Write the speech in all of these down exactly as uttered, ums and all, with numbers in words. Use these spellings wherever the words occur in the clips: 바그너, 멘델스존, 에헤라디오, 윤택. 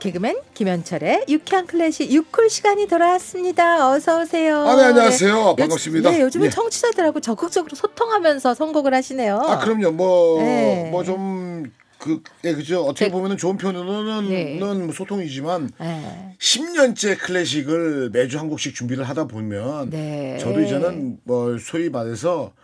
개그맨 김현철의 유쾌한 클래식 유쿨 시간이 돌아왔습니다. 어서 오세요. 아, 네, 안녕하세요. 네. 반갑습니다. 네, 요즘은 예. 청취자들하고 적극적으로 소통하면서 선곡을 하시네요. 아, 그럼요. 뭐, 네. 뭐 좀... 그, 예, 그죠. 어떻게 보면은 좋은 편으로는 네. 소통이지만 네. 십 년째 클래식을 매주 한 곡씩 준비를 하다 보면 네. 저도 이제는 뭐 소위 말해서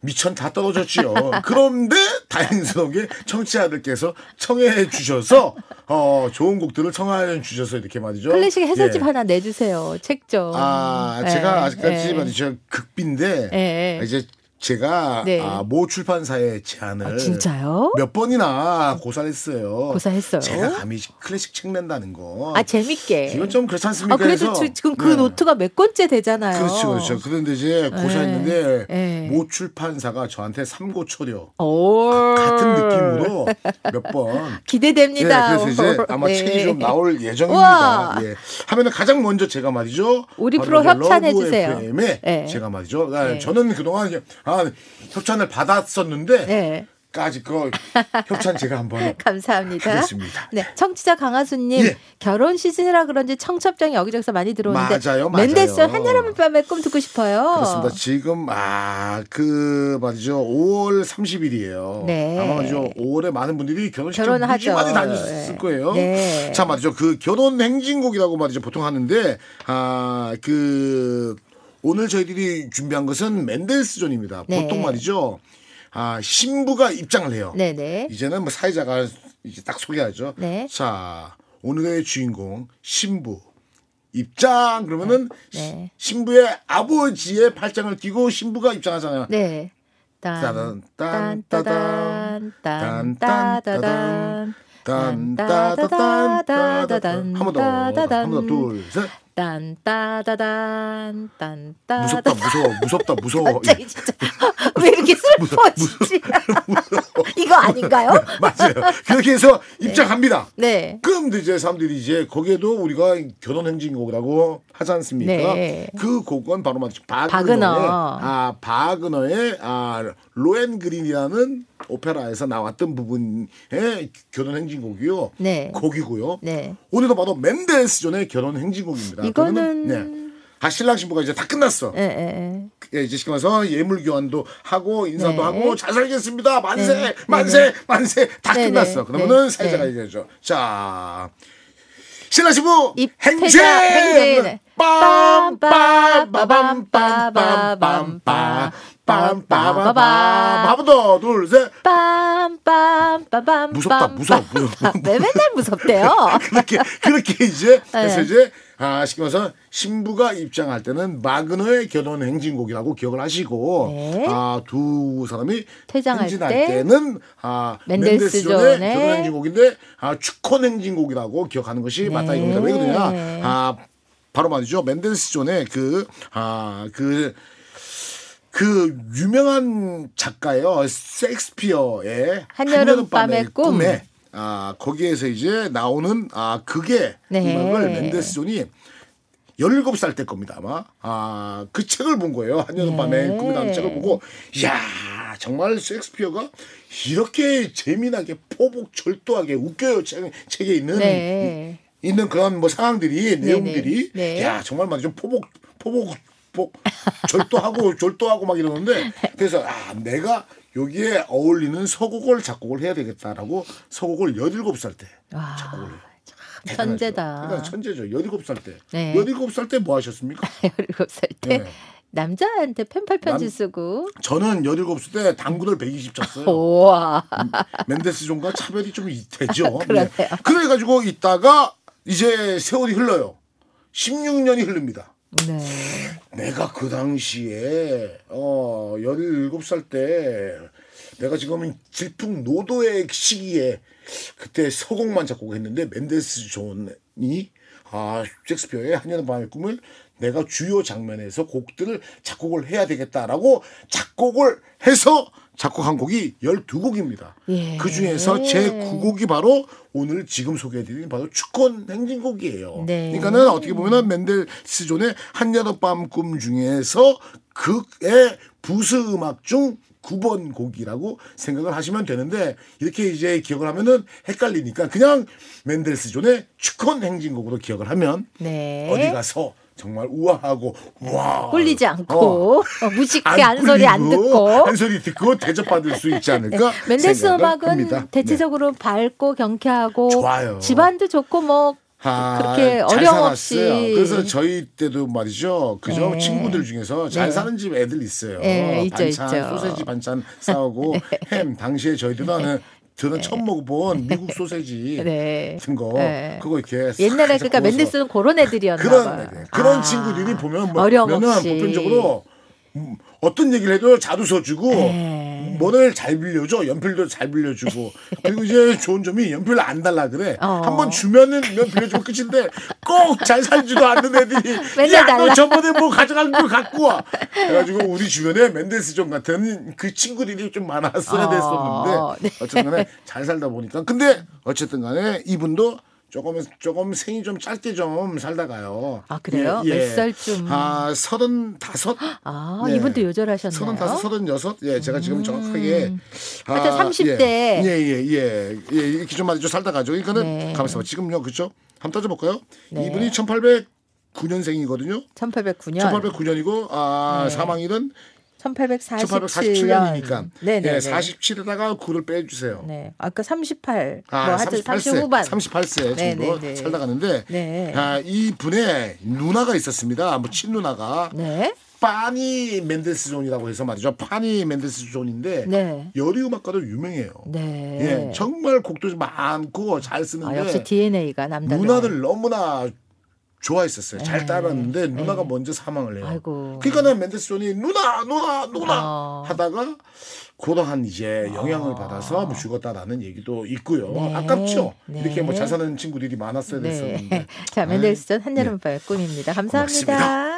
미천 다 떨어졌지요. 그런데 다행스럽게 청취자들께서 청해 주셔서 어, 좋은 곡들을 청해 주셔서 이렇게 말이죠. 클래식 해설집 예. 하나 내주세요. 책 좀. 아, 제가 네. 아직까지 말이죠. 네. 극비인데 네. 이제. 제가 네. 아, 모 출판사의 제안을 아, 진짜요? 몇 번이나 고사했어요. 고사했어요. 제가 감히 클래식 책 낸다는 거. 아 재밌게. 이건 좀 그렇지 않습니까? 아, 그래도 해서. 주, 지금 네. 그 노트가 몇 권째 되잖아요. 그렇죠, 그렇죠. 그런데 이제 고사했는데 네. 모 출판사가 저한테 삼고 초려 그, 같은 느낌으로 몇 번 기대됩니다. 네, 그래서 이제 아마 네. 책이 좀 나올 예정입니다. 예. 하면은 가장 먼저 제가 말이죠. 우리 프로 협찬해 주세요. 네. 제가 말이죠. 네. 저는 그동안 아, 협찬을 받았었는데 네. 까지 그 협찬 제가 한번 감사합니다. 하겠습니다. 네, 청취자 강하수님 예. 결혼 시즌이라 그런지 청첩장이 여기저기서 많이 들어오는데 맞아요, 맞아요. 멘델스존 한여름의 밤의 꿈 듣고 싶어요. 그렇습니다. 지금 아, 그 맞죠. 오월 삼십일이에요. 네. 아마 맞죠. 오월에 많은 분들이 결혼식 좀 많이 다녔을 네. 거예요. 네. 자, 맞죠. 그 결혼 행진곡이라고 말이죠. 보통 하는데 아, 그 오늘 저희들이 준비한 것은 멘델스존입니다. 네. 보통 말이죠. 아, 신부가 입장을 해요. 네네. 이제는 뭐 사회자가 이제 딱 소개하죠. 네. 자, 오늘의 주인공 신부 입장. 그러면은 네. 신부의 아버지의 팔짱을 끼고 신부가 입장하잖아요. 네. 딴 딴 따단 딴 따단 딴 따단 따단 한 번 더 한 번 더 둘 셋. 딴따다단 딴따 무섭다 무서워 무섭다 무서워 갑자기 진짜 왜 이렇게 슬퍼지지 이거 아닌가요? 맞아요. 그렇게 해서 입장합니다. 네. 그럼 이제 사람들이 이제 거기에도 우리가 결혼행진곡이라고 하지 않습니까? 네. 그 곡은 바로 맞죠. 바그너. 아 바그너의 아 로엔그린이라는 오페라에서 나왔던 부분의 결혼행진곡이요. 네. 곡이고요. 네. 오늘도 바로 멘델스존의 결혼행진곡입니다. 이거는 네. 아, 신랑 신부가 이제 다 끝났어. 예, 예. 예, 이제 시키면서 예물 교환도 하고 인사도 네. 하고 잘 살겠습니다. 만세, 네. 만세, 네. 만세 다 네. 끝났어. 그러면은 네. 사회자가 네. 얘기하죠. 자, 신랑 신부 행진. 행진. 빰빰빰빰빰빰빰빰 빰빰빰빰 한번 더 둘 셋 빰빰빰빰 무섭다 무서워 왜 맨날 무섭대요? 그렇게 그렇게 이제 그래서 이제 아 시키면서 신부가 입장할 때는 바그너의 결혼 행진곡이라고 기억을 하시고 네. 아 두 사람이 퇴장할 행진할 때? 때는 아 멘델스존의 결혼 행진곡인데 아 축혼 행진곡이라고 기억하는 것이 네. 맞다 이겁니다. 왜 그러냐 아 바로 말이죠. 멘델스존의 그, 아, 그, 그 유명한 작가예요. 셰익스피어의 한여름 밤의 꿈. 꿈에 아, 거기에서 이제 나오는 아, 그게 네. 음악을 멘델스존이 열일곱 살 때 겁니다 아마. 아, 그 책을 본 거예요. 한여름 밤의 네. 꿈이라는 책을 보고 이야 정말 셰익스피어가 이렇게 재미나게 포복 절도하게 웃겨요. 책, 책에 있는 네. 있는 그런 뭐 상황들이 내용들이 네. 야 정말 막 좀 포복 포복 포 절도하고 절도하고 막 이러는데 그래서 아 내가 여기에 어울리는 서곡을 작곡을 해야 되겠다라고 서곡을 열일곱 살 때 작곡을 해요. 천재다. 그러니까 천재죠. 열일곱 살 때. 네. 열일곱 살 때 뭐 하셨습니까? 열일곱 살 때 네. 남자한테 펜팔 편지 쓰고. 저는 열일곱 살 때 당구를 백이십 쳤어요. 우와. 멘델스존과 차별이 좀 되죠. 그러네요. 네. 그래가지고 있다가 이제 세월이 흘러요. 십육 년이 흐릅니다. 네. 내가 그 당시에 어, 열일곱 살 때 내가 지금 질풍노도의 시기에 그때 서곡만 작곡했는데 멘델스존이 아, 셰익스피어의 한여름 밤의 꿈을 내가 주요 장면에서 곡들을 작곡을 해야 되겠다라고 작곡을 해서 작곡한 곡이 열두 곡입니다. 예. 그중에서 제구 곡이 바로 오늘 지금 소개해드린 바로 축혼 행진곡이에요. 네. 그러니까는 어떻게 보면 멘델스존의 한여름밤 꿈 중에서 극의 부수음악 중 구 번 곡이라고 생각을 하시면 되는데, 이렇게 이제 기억을 하면은 헷갈리니까 그냥 멘델스존의 축헌 행진곡으로 기억을 하면 네. 어디 가서 정말 우아하고 우와 꿀리지 않고 어. 어, 무식해 안 소리 안 듣고 한 소리 듣고 대접받을 수 있지 않을까. 네. 멘델스 음악은 합니다. 대체적으로 네. 밝고 경쾌하고 좋아요. 집안도 좋고 뭐 아, 그렇게 어려움 없이. 그래서 저희 때도 말이죠. 그죠? 네. 친구들 중에서 잘 네. 사는 집 애들 있어요. 네, 반찬, 있죠, 있죠. 소세지 반찬 싸오고 네. 햄. 당시에 저희 때는 네. 저는 네. 처음 먹어본 미국 소세지 네. 같은 거 네. 그거 이렇게 옛날에 그러니까 멘델스는 그런 애들이었나 그런, 봐요. 네. 그런 아, 친구들이 보면 뭐, 보편적으로 음, 어떤 얘기를 해도 잘 웃어주고 네. 뭐를 잘 빌려줘. 연필도 잘 빌려주고. 그리고 이제 좋은 점이 연필 안 달라 그래. 어. 한번 주면은 빌려주면 끝인데 꼭 잘 살지도 않는 애들이 맨날 달라. 야, 너 저번에 뭐 가져간 거 갖고 와. 그래가지고 우리 주변에 멘델스존 같은 그 친구들이 좀 많았어야 됐었는데 어. 네. 어쨌든 간에 잘 살다 보니까. 근데 어쨌든 간에 이분도 조금 조금 생이 좀 짧게 좀 살다가요. 아 그래요? 예, 예. 몇 살쯤? 아 서른다섯. 아 예. 이분도 요절하셨나요? 서른다섯, 서른여섯. 예, 제가 음. 지금 정확하게 아, 하여튼 삼십 대. 예예예 예, 예, 예. 예, 이렇게 좀 많이 좀 살다가죠. 그러니까는 네. 가만있어봐. 지금요, 그렇죠? 한번 따져볼까요? 네. 이분이 천팔백구 년생이거든요. 천팔백구 년. 천팔백구 년이고 아 네. 사망일은 천팔백사십칠 년이니까. 음. 네네. 네, 사십칠에다가 구를 빼주세요. 네. 아까 삼십팔. 아, 뭐 하여튼 삼십 후반. 삼십팔 세 정도 네네네. 살다가는데, 네. 아, 이 분의 누나가 있었습니다. 뭐 친누나가. 네. 파니 멘델스존이라고 해서 말이죠. 파니 멘델스존인데 네. 여리음악가도 유명해요. 네. 예, 정말 곡도 많고 잘 쓰는데. 아, 역시 디엔에이가 남다른. 누나들 너무나. 좋아했었어요. 에이, 잘 따랐는데 누나가 에이. 먼저 사망을 해요. 아이고. 그러니까 멘델스존이 누나 누나 누나 어. 하다가 그러한 이제 영향을 어. 받아서 뭐 죽었다라는 얘기도 있고요. 네. 아깝죠. 네. 이렇게 뭐 잘 사는 친구들이 많았어야 네. 됐었는데. 자 멘델스존 한여름밤의 네. 꿈입니다. 감사합니다. 고맙습니다.